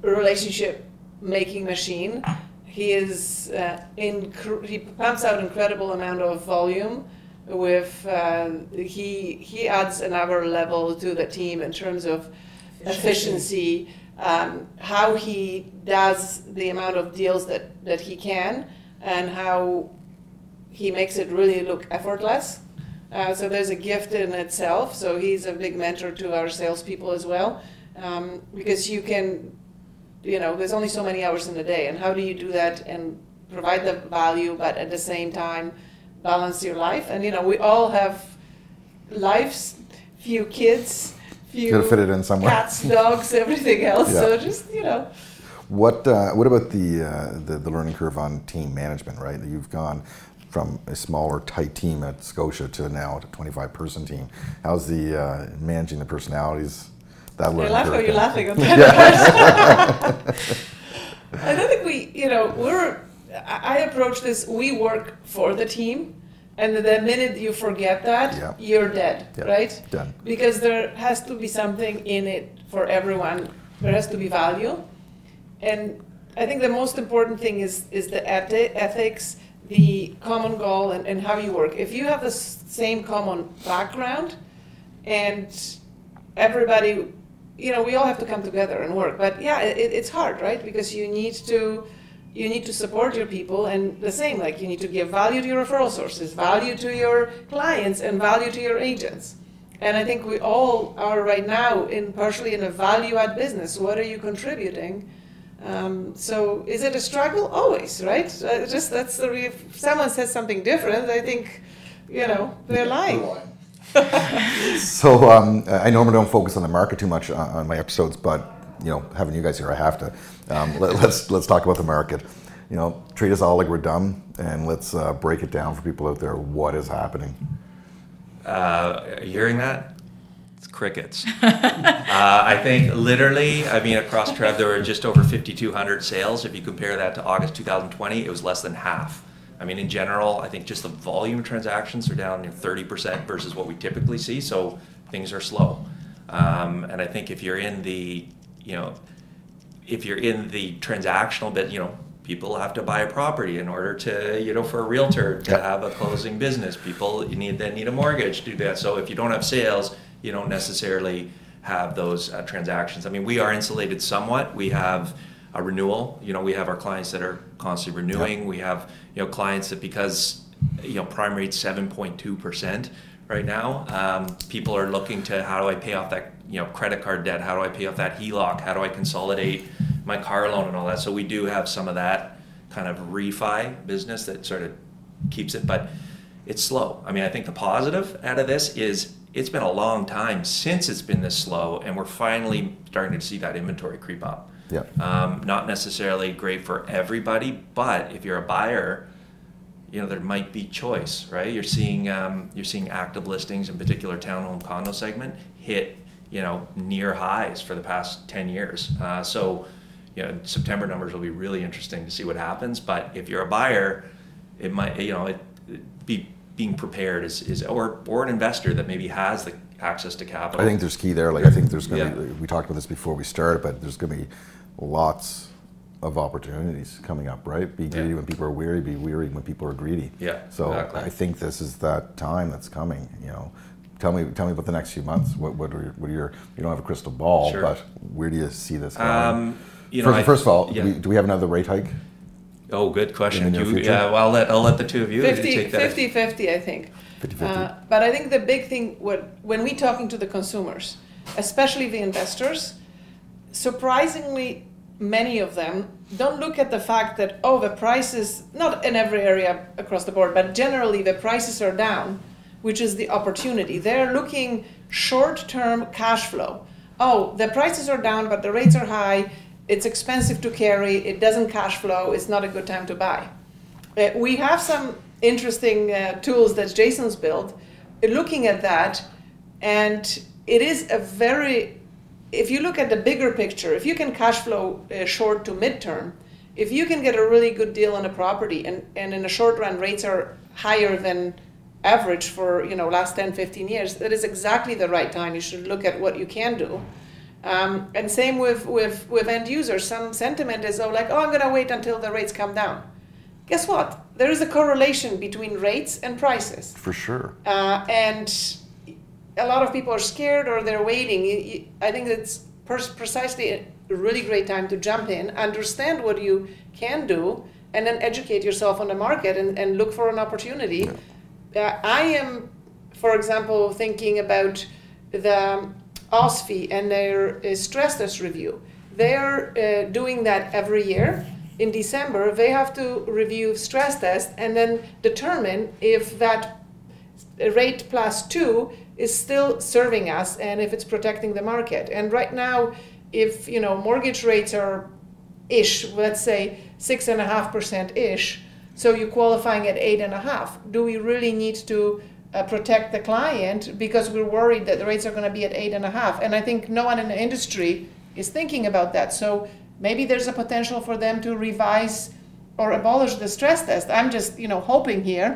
relationship-making machine. He is uh, inc- he pumps out incredible amount of volume. With uh, he he adds another level to the team in terms of efficiency. efficiency Um, how he does the amount of deals that, that he can, and how he makes it really look effortless. Uh, so there's a gift in itself. So he's a big mentor to our salespeople as well, um, because you can, you know, there's only so many hours in the day, and how do you do that and provide the value, but at the same time balance your life? And you know, we all have lives, few kids. You gotta fit it in somewhere. Cats, dogs, everything else. Yeah. So just, you know. What uh, What about the, uh, the the learning curve on team management? Right, you've gone from a smaller, tight team at Scotia to now a twenty-five person team. How's the uh, managing the personalities? That learning curve. Laugh, you're laughing at that. I don't think we, you know, we're. I approach this. We work for the team. And the minute you forget that, yeah. you're dead, yeah. right? Done. Because there has to be something in it for everyone. There has to be value. And I think the most important thing is, is the eth- ethics, the common goal, and, and how you work. If you have the s- same common background, and everybody, you know, we all have to come together and work. But yeah, it, it's hard, right? Because you need to... You need to support your people, and the same, like you need to give value to your referral sources, value to your clients, and value to your agents. And I think we all are right now in partially in a value-add business. What are you contributing? Um, so is it a struggle? Always, right? Uh, just that's the re- if someone says something different, I think, you know, they're lying. So um, I normally don't focus on the market too much on, on my episodes, but you know, having you guys here, I have to. Um, let, let's let's talk about the market. You know, treat us all like we're dumb, and let's uh, break it down for people out there. What is happening? Uh, are you hearing that? It's crickets. uh, I think literally, I mean, across Trev, there were just over fifty-two hundred sales. If you compare that to August two thousand twenty, it was less than half. I mean, in general, I think just the volume of transactions are down thirty percent versus what we typically see. So things are slow, um, and I think if you're in the you know, if you're in the transactional bit, you know, people have to buy a property in order to, you know, for a realtor to have a closing business. People you need they need a mortgage to do that. So if you don't have sales, you don't necessarily have those uh, transactions. I mean, we are insulated somewhat. We have a renewal. You know, we have our clients that are constantly renewing. Yep. We have, you know, clients that because, you know, prime rate's seven point two percent right now, um, people are looking to how do I pay off that, you know, credit card debt? How do I pay off that H E L O C? How do I consolidate my car loan and all that? So we do have some of that kind of refi business that sort of keeps it, but it's slow. I mean, I think the positive out of this is it's been a long time since it's been this slow, and we're finally starting to see that inventory creep up. Yeah. Um, not necessarily great for everybody, but if you're a buyer, you know, there might be choice, right? You're seeing um, you're seeing active listings in particular townhome condo segment hit, you know, near highs for the past ten years. Uh, so, you know, September numbers will be really interesting to see what happens. But if you're a buyer, it might, you know, it, it be being prepared is, is or or an investor that maybe has the access to capital. I think there's key there. Like I think there's going to yeah. be, we talked about this before we started, but there's going to be lots of opportunities coming up, right? Be greedy yeah. when people are weary, be weary when people are greedy. Yeah. So exactly. I think this is that time that's coming, you know. Tell me, tell me about the next few months. What, what are your, what are your? You don't have a crystal ball, sure. but where do you see this going? Um, you know, first, I, first of all, yeah. do, we, do we have another rate hike? Oh, good question. You, yeah, well, I'll let I'll let the two of you take that. fifty-fifty, I think. fifty-fifty. Uh, but I think the big thing what, when we're talking to the consumers, especially the investors, surprisingly, many of them don't look at the fact that oh, the prices not in every area across the board, but generally the prices are down, which is the opportunity. They're looking short-term cash flow. Oh, the prices are down, but the rates are high. It's expensive to carry. It doesn't cash flow. It's not a good time to buy. Uh, we have some interesting uh, tools that Jason's built uh, looking at that. And it is a very, if you look at the bigger picture, if you can cash flow uh, short to midterm, if you can get a really good deal on a property, and, and in the short run rates are higher than average for, you know, last ten, fifteen years, that is exactly the right time. You should look at what you can do. Um, and same with, with, with end users. Some sentiment is, oh, like, oh, I'm gonna wait until the rates come down. Guess what? There is a correlation between rates and prices. For sure. Uh, and a lot of people are scared or they're waiting. I think it's precisely a really great time to jump in, understand what you can do, and then educate yourself on the market and, and look for an opportunity. Yeah. Uh, I am, for example, thinking about the O S F I and their uh, stress test review. They're uh, doing that every year. In December, they have to review stress test and then determine if that rate plus two is still serving us and if it's protecting the market. And right now, if, you know, mortgage rates are ish, let's say six and a half percent ish, so you're qualifying at eight and a half. Do we really need to Uh, protect the client because we're worried that the rates are going to be at eight and a half? And I think no one in the industry is thinking about that. So maybe there's a potential for them to revise or abolish the stress test. I'm just, you know, hoping here.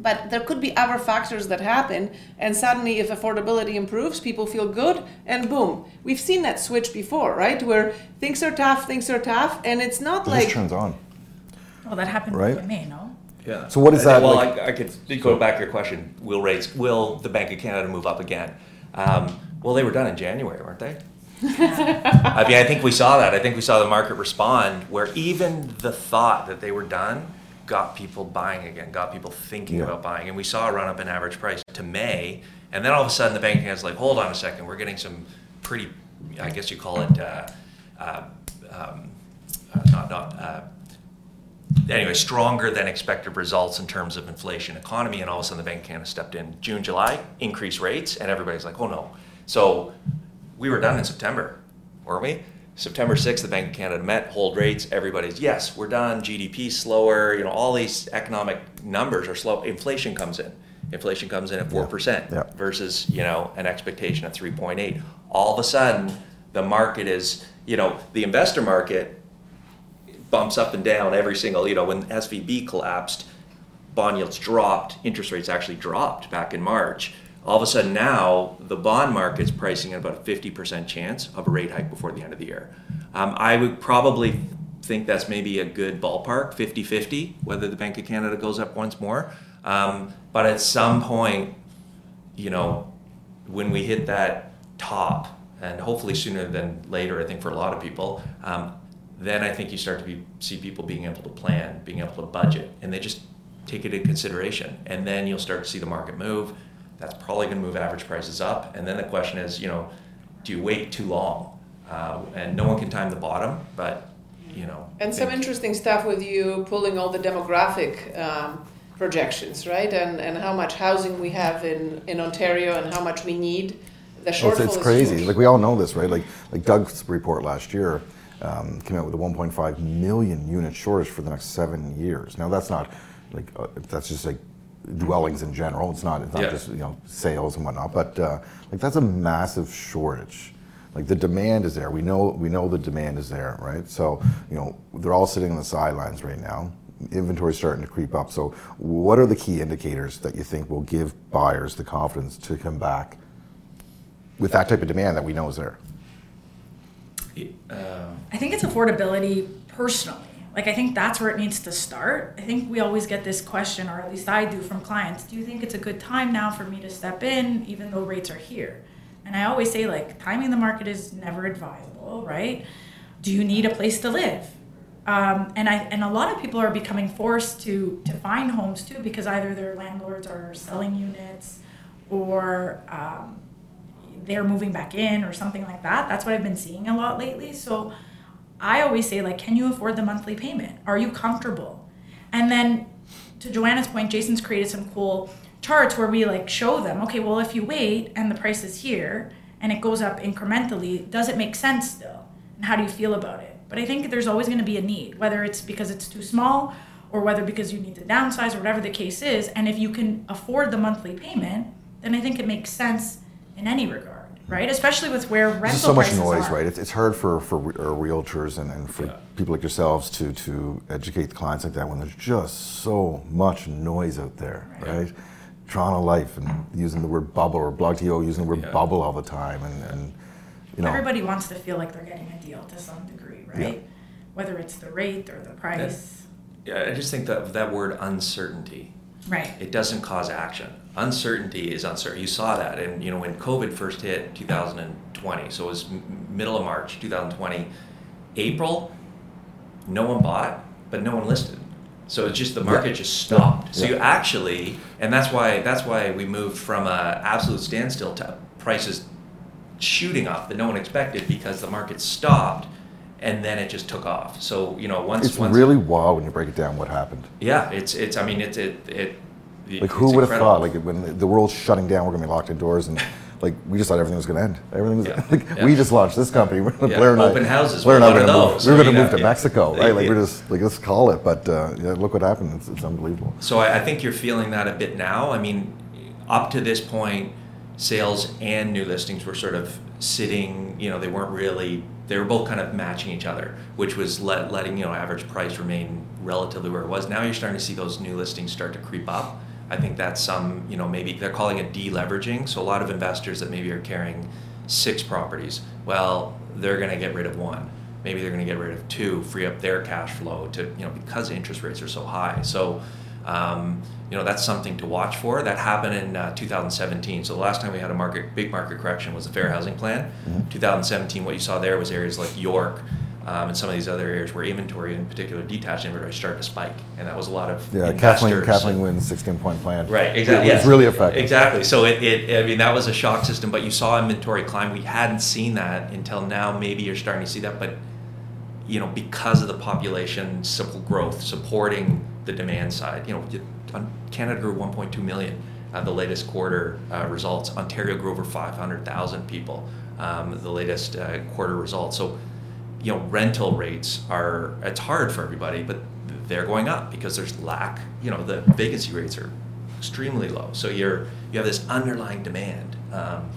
But there could be other factors that happen, and suddenly if affordability improves, people feel good, and boom. We've seen that switch before, right? Where things are tough, things are tough, and it's not it like... It turns on. Well, that happened right? with me, no? Yeah. So what is that? Well, like? I, I could go back to your question. Will rates? Will the Bank of Canada move up again? Um, well, they were done in January, weren't they? I mean, I think we saw that. I think we saw the market respond, where even the thought that they were done got people buying again, got people thinking yeah. about buying, and we saw a run up in average price to May, and then all of a sudden the Bank of Canada's like, hold on a second, we're getting some pretty, I guess you call it, uh, uh, um, uh, not not. Uh, Anyway, stronger than expected results in terms of inflation, economy, and all of a sudden the Bank of Canada stepped in June, July, increased rates, and everybody's like, oh no. So we were done in September, weren't we? September sixth, the Bank of Canada met, hold rates, everybody's, yes, we're done, G D P slower, you know, all these economic numbers are slow. Inflation comes in. Inflation comes in at four percent yeah. Yeah. versus, you know, an expectation at three point eight. All of a sudden, the market is, you know, the investor market bumps up and down every single, you know, when S V B collapsed, bond yields dropped, interest rates actually dropped back in March. All of a sudden now, the bond market's pricing at about a fifty percent chance of a rate hike before the end of the year. Um, I would probably think that's maybe a good ballpark, fifty fifty, whether the Bank of Canada goes up once more. Um, but at some point, you know, when we hit that top, and hopefully sooner than later, I think for a lot of people, um, then I think you start to be, see people being able to plan, being able to budget, and they just take it into consideration. And then you'll start to see the market move. That's probably gonna move average prices up. And then the question is, you know, do you wait too long? Uh, and no one can time the bottom, but, you know. And some interesting stuff with you pulling all the demographic um, projections, right? And and how much housing we have in, in Ontario and how much we need. The shortfall is huge. It's, it's crazy, like we all know this, right? Like like Doug's report last year, Um, came out with a one point five million unit shortage for the next seven years. Now that's not like uh, that's just like dwellings in general. It's not it's not yeah. just, you know, sales and whatnot. But uh, like that's a massive shortage. Like the demand is there. We know we know the demand is there, right? So, you know, they're all sitting on the sidelines right now. Inventory's starting to creep up. So what are the key indicators that you think will give buyers the confidence to come back with that type of demand that we know is there? Um, I think it's affordability personally. Like, I think that's where it needs to start. I think we always get this question, or at least I do, from clients. Do you think it's a good time now for me to step in, even though rates are here? And I always say, like, timing the market is never advisable, right? Do you need a place to live? Um, and I and a lot of people are becoming forced to, to find homes, too, because either their landlords are selling units or... Um, they're moving back in or something like that. That's what I've been seeing a lot lately. So I always say, like, can you afford the monthly payment? Are you comfortable? And then to Joanna's point, Jason's created some cool charts where we like show them, okay, well, if you wait and the price is here and it goes up incrementally, does it make sense still? And how do you feel about it? But I think there's always gonna be a need, whether it's because it's too small or whether because you need to downsize or whatever the case is. And if you can afford the monthly payment, then I think it makes sense in any regard. right? Especially with where rental prices are. There's so much noise, right? It's, it's hard for, for re- realtors and, and for yeah. people like yourselves to, to educate clients like that when there's just so much noise out there, right? right? Toronto life and using the word bubble, or Blog T O using the word yeah. bubble all the time. And, and you know, everybody wants to feel like they're getting a deal to some degree, right? Yeah. Whether it's the rate or the price. That, yeah, I just think that that word uncertainty. Right. It doesn't cause action. Uncertainty is uncertain. You saw that, and you know when COVID first hit, two thousand twenty. So it was middle of March, two thousand twenty. April, no one bought, but no one listed. So it's just the market yeah. just stopped. Yeah. So you actually, and that's why that's why we moved from a absolute standstill to prices shooting up that no one expected, because the market stopped. And then it just took off. So, you know, once it's once, really wild when you break it down what happened. Yeah, it's it's. I mean, it's it it. it like who would incredible. have thought? Like when the world's shutting down, we're gonna be locked indoors, and like we just thought everything was gonna end. Everything was yeah. like yeah. we just launched this company. We're gonna yeah. Blair and open I, houses. Blair and I, we're gonna move, we're gonna I mean, move to yeah. Mexico, right? Like yeah. we're just like let's call it. But uh, yeah, look what happened. It's, it's unbelievable. So I, I think you're feeling that a bit now. I mean, up to this point, sales and new listings were sort of sitting. You know, they weren't really. They were both kind of matching each other, which was let, letting you know average price remain relatively where it was. Now you're starting to see those new listings start to creep up. I think that's some, you know, maybe they're calling it deleveraging. So a lot of investors that maybe are carrying six properties, well, they're going to get rid of one. Maybe they're going to get rid of two, free up their cash flow to, you know, because interest rates are so high. So, um, you know, that's something to watch for. That happened in uh, two thousand seventeen. So the last time we had a market, big market correction was the Fair Housing Plan. Mm-hmm. two thousand seventeen, what you saw there was areas like York um, and some of these other areas where inventory, in particular detached inventory, started to spike. And that was a lot of yeah, investors. Kathleen Wynne's sixteen-point plan. Right, exactly. It was yes. really effective. Exactly. So, it, it, I mean, that was a shock system, but you saw inventory climb. We hadn't seen that until now. Maybe you're starting to see that, but, you know, because of the population, simple growth, supporting the demand side, you know, Canada grew one point two million uh, the latest quarter uh, results. Ontario grew over five hundred thousand people um, the latest uh, quarter results. So, you know, rental rates are, it's hard for everybody, but they're going up because there's lack, you know, the vacancy rates are extremely low. So you're, you have this underlying demand um,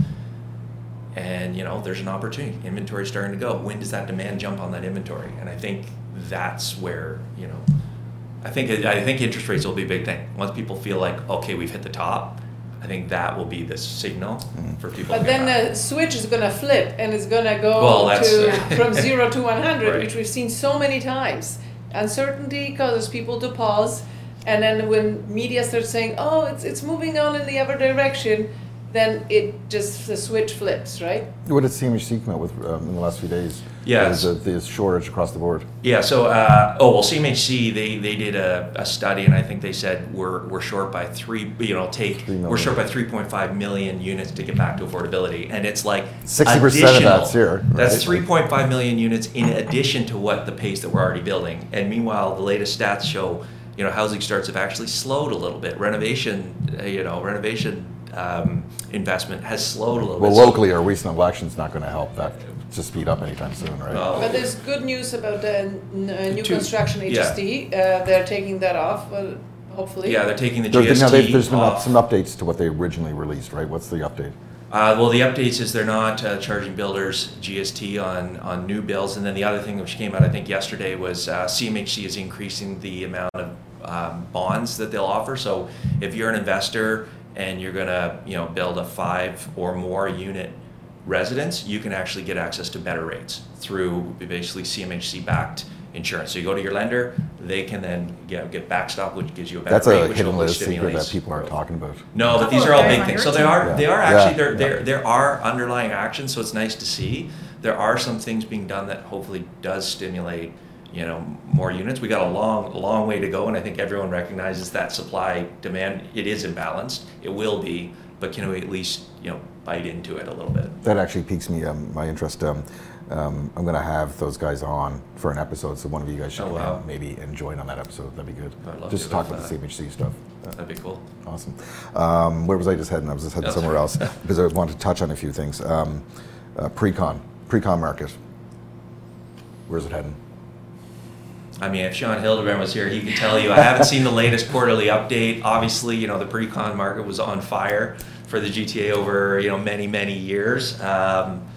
and, you know, there's an opportunity. Inventory is starting to go. When does that demand jump on that inventory? And I think that's where, you know, I think I think interest rates will be a big thing. Once people feel like, okay, we've hit the top, I think that will be the signal mm-hmm. for people. But then out. The switch is going to flip, and it's going to go well, to, from zero to one hundred, right. which we've seen so many times. Uncertainty causes people to pause, and then when media starts saying, oh, it's it's moving on in the other direction, then it just, the switch flips, right? What did C M H C come out with um, in the last few days? Yeah. The shortage across the board. Yeah, so, uh, oh, well, C M H C, they, they did a, a study, and I think they said we're we're short by three, you know, take, three we're short by three point five million units to get back to affordability. And it's like sixty percent of that's here. Right? That's three point five million units in addition to what the pace that we're already building. And meanwhile, the latest stats show, you know, housing starts have actually slowed a little bit. Renovation, uh, you know, renovation, Um, investment has slowed a little well, bit. Well, locally, our recent election's not going to help that to speed up anytime soon, right? Well, but there's good news about the n- n- new two, construction H S T. Yeah. Uh, they're taking that off, well, hopefully. Yeah, they're taking the G S T now. There's been off. some updates to what they originally released, right? What's the update? Uh, well, the updates is they're not uh, charging builders G S T on, on new bills. And then the other thing which came out, I think, yesterday was uh, C M H C is increasing the amount of um, bonds that they'll offer. So if you're an investor and you're gonna, you know, build a five or more unit residence, you can actually get access to better rates through basically C M H C-backed insurance. So you go to your lender, they can then get, get backstop, which gives you a better That's rate. That's a hidden little secret that people aren't talking about. No, but these are all big things. So they are, yeah. they are actually yeah. there. There, there are underlying actions. So it's nice to see there are some things being done that hopefully does stimulate, you know, more units. We got a long, long way to go, and I think everyone recognizes that supply demand, it is imbalanced. It will be, but can we at least, you know, bite into it a little bit? That actually piques me, um, my interest. Um, um, I'm going to have those guys on for an episode, so one of you guys should oh, wow. maybe and join on that episode. That'd be good. Just to talk about that. The C M H C stuff. That'd be cool. Awesome. Um, where was I just heading? I was just heading no, somewhere else because I wanted to touch on a few things. Um, uh, pre-con, pre-con market. Where's it heading? I mean, if Sean Hildebrand was here, he could tell you. I haven't seen the latest quarterly update. Obviously, you know, the pre-con market was on fire for the G T A over, you know, many, many years. Um,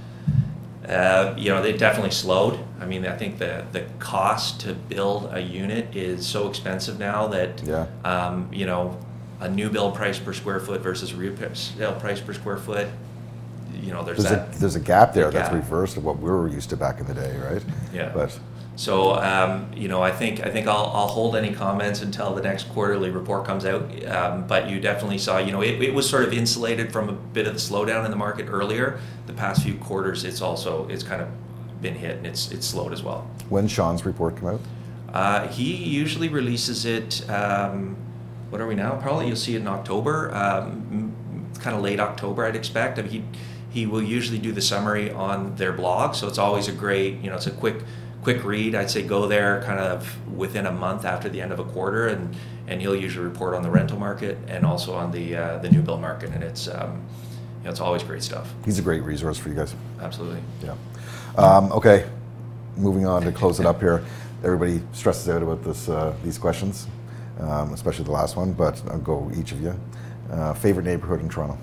uh, you know, they definitely slowed. I mean, I think the, the cost to build a unit is so expensive now that, yeah. um, you know, a new build price per square foot versus resale price per square foot, you know, there's, there's that. A, there's a gap there that's gap. reversed of what we were used to back in the day, right? Yeah. But. So, um, you know, I think I think I'll, I'll hold any comments until the next quarterly report comes out. Um, but you definitely saw, you know, it, it was sort of insulated from a bit of the slowdown in the market earlier. The past few quarters, it's also, it's kind of been hit and it's, it's slowed as well. When's Sean's report come out? Uh, he usually releases it, um, what are we now? Probably you'll see it in October, um, kind of late October, I'd expect. I mean, he, he will usually do the summary on their blog. So it's always a great, you know, it's a quick... quick read. I'd say go there kind of within a month after the end of a quarter, and and he'll usually report on the rental market and also on the uh, the new build market, and it's um, you know, it's always great stuff. He's a great resource for you guys. Absolutely. Yeah. Um, okay, moving on to close it up here. Everybody stresses out about this uh, these questions, um, especially the last one. But I'll go each of you. Uh, favorite neighborhood in Toronto.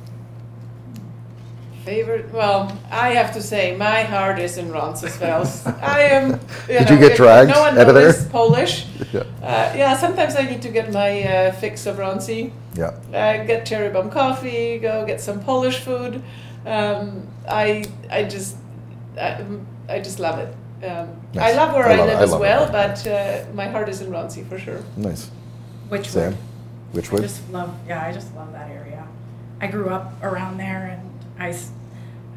Favorite? Well, I have to say my heart is in Roncesvalles. I am. You Did know, you get dragged no one out of there? Polish. Yeah. Uh, yeah. Sometimes I need to get my uh, fix of Ronci. Yeah. I get cherry bomb coffee. Go get some Polish food. Um, I I just I, I just love it. Um, nice. I love where I, love I live I as well, it. but uh, my heart is in Ronci for sure. Nice. Whichwood. Whichwood. I just love. Yeah, I just love that area. I grew up around there and. I,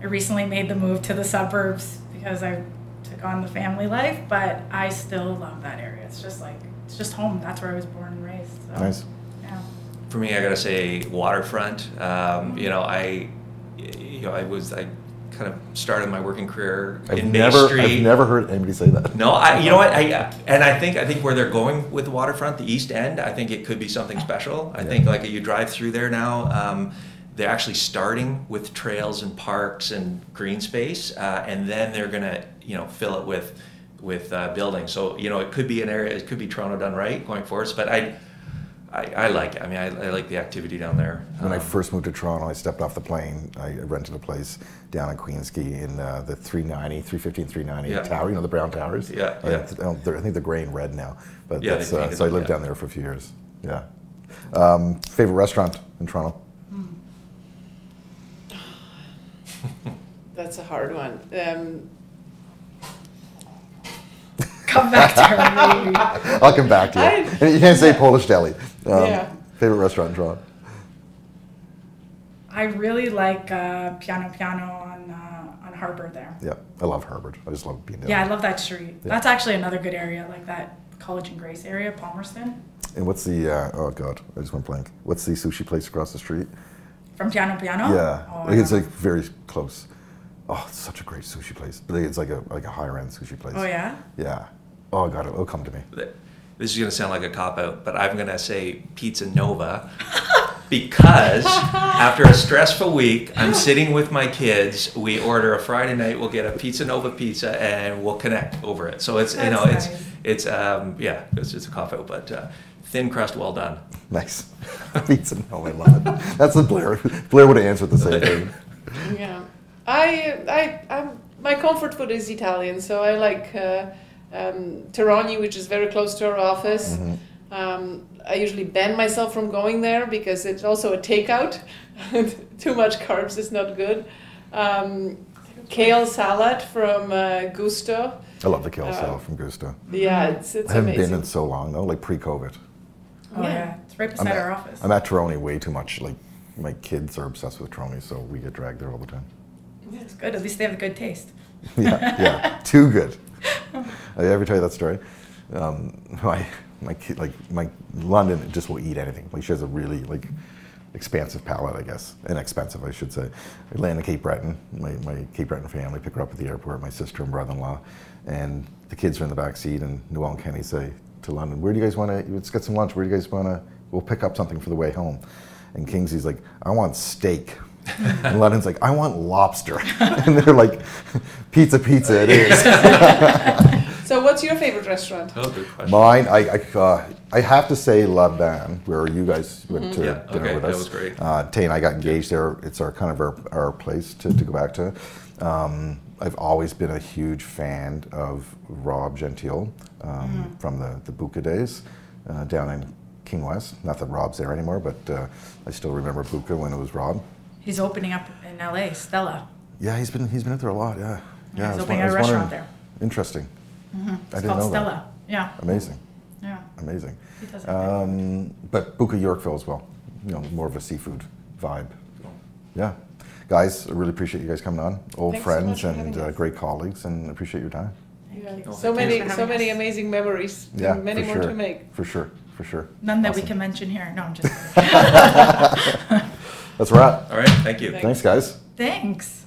I recently made the move to the suburbs because I took on the family life, but I still love that area. It's just like, it's just home. That's where I was born and raised. So, nice. Yeah. For me, I gotta say waterfront. Um, you know, I, you know, I was, I kind of started my working career I've in Bay Street. I've never heard anybody say that. No, I, you know what, I, and I think, I think where they're going with the waterfront, the East End, I think it could be something special. I yeah. think like you drive through there now, um, they're actually starting with trails and parks and green space, uh, and then they're gonna, you know, fill it with, with uh, buildings. So you know, it could be an area, it could be Toronto done right going forwards. But I, I, I like it. I mean, I, I like the activity down there. When um, I first moved to Toronto, I stepped off the plane. I rented a place down in Queensquay in uh, the three ninety, three fifteen, three ninety yeah. tower. You know, the brown towers. Yeah, I, yeah. I think they're gray and red now. But yeah, that's, uh, so I lived yeah. down there for a few years. Yeah. Um, favorite restaurant in Toronto. That's a hard one. Um, come back to her, maybe. I'll come back to you. I, and you can't say Polish deli. Um, yeah. Favorite restaurant in Toronto? I really like uh, Piano Piano on uh, on Harvard there. Yeah, I love Harvard. I just love being there. Yeah, I love that street. Yeah. That's actually another good area, like that College and Grace area, Palmerston. And what's the, uh, oh God, I just went blank. What's the sushi place across the street? From Piano Piano? Yeah, oh, it's like very close. Oh, it's such a great sushi place. It's like a like a higher end sushi place. Oh yeah? Yeah. Oh God, it'll come to me. This is gonna sound like a cop out, but I'm gonna say Pizza Nova because after a stressful week, I'm sitting with my kids. We order a Friday night. We'll get a Pizza Nova pizza and we'll connect over it. So it's That's you know nice. it's it's um yeah it's it's a cop out, but. Uh, Thin crust, well done. Nice. Pizza, no, I love it. That's what Blair. Blair would have answered the same thing. Yeah, I, I, I'm, my comfort food is Italian, so I like uh, um, Terroni, which is very close to our office. Mm-hmm. Um, I usually ban myself from going there because it's also a takeout. Too much carbs is not good. Um, kale salad from uh, Gusto. I love the kale uh, salad from Gusto. Yeah, it's it's amazing. I haven't amazing. been in so long though, like pre-COVID. Oh yeah. yeah, it's right beside at, our office. I'm at Terroni way too much. Like, my kids are obsessed with Terroni, so we get dragged there all the time. Yeah, it's good. At least they have a good taste. yeah, yeah, too good. I ever tell you that story? Um, my my kid, like my London just will eat anything. Like, she has a really like expansive palate, I guess, and expensive, I should say. Elena, Cape Breton, my my Cape Breton family pick her up at the airport. My sister and brother-in-law, and the kids are in the back seat, and Noel and Kenny say. To London, where do you guys want to, let's get some lunch, where do you guys want to, we'll pick up something for the way home. And Kingsley's like, I want steak. And London's like, I want lobster. And they're like, pizza, pizza, it is. So what's your favorite restaurant? Oh, good question. Mine, I I, uh, I have to say La Banne, where you guys went mm-hmm. to yeah, dinner okay, with us. That was great. Uh, Tay and I got engaged yeah. there. It's our kind of our, our place to, to go back to. Um, I've always been a huge fan of Rob Gentile um, mm-hmm. from the, the Buka days uh, down in King West. Not that Rob's there anymore, but uh, I still remember Buka when it was Rob. He's opening up in L A, Stella. Yeah, he's been he's been out there a lot, yeah. yeah he's opening one, a restaurant there. Interesting. Mm-hmm. It's I didn't called know Stella, that. yeah. Amazing. Yeah. Amazing. He does um, but Buka Yorkville as well, you know, more of a seafood vibe. Yeah. Guys, I really appreciate you guys coming on. Old Thanks friends so and uh, great colleagues, and appreciate your time. Yeah. You. So many, so many us. amazing memories. Yeah, many more sure. to make. For sure, for sure. None awesome. that we can mention here. No, I'm just kidding. That's a wrap. All right, thank you. Thanks, Thanks guys. Thanks.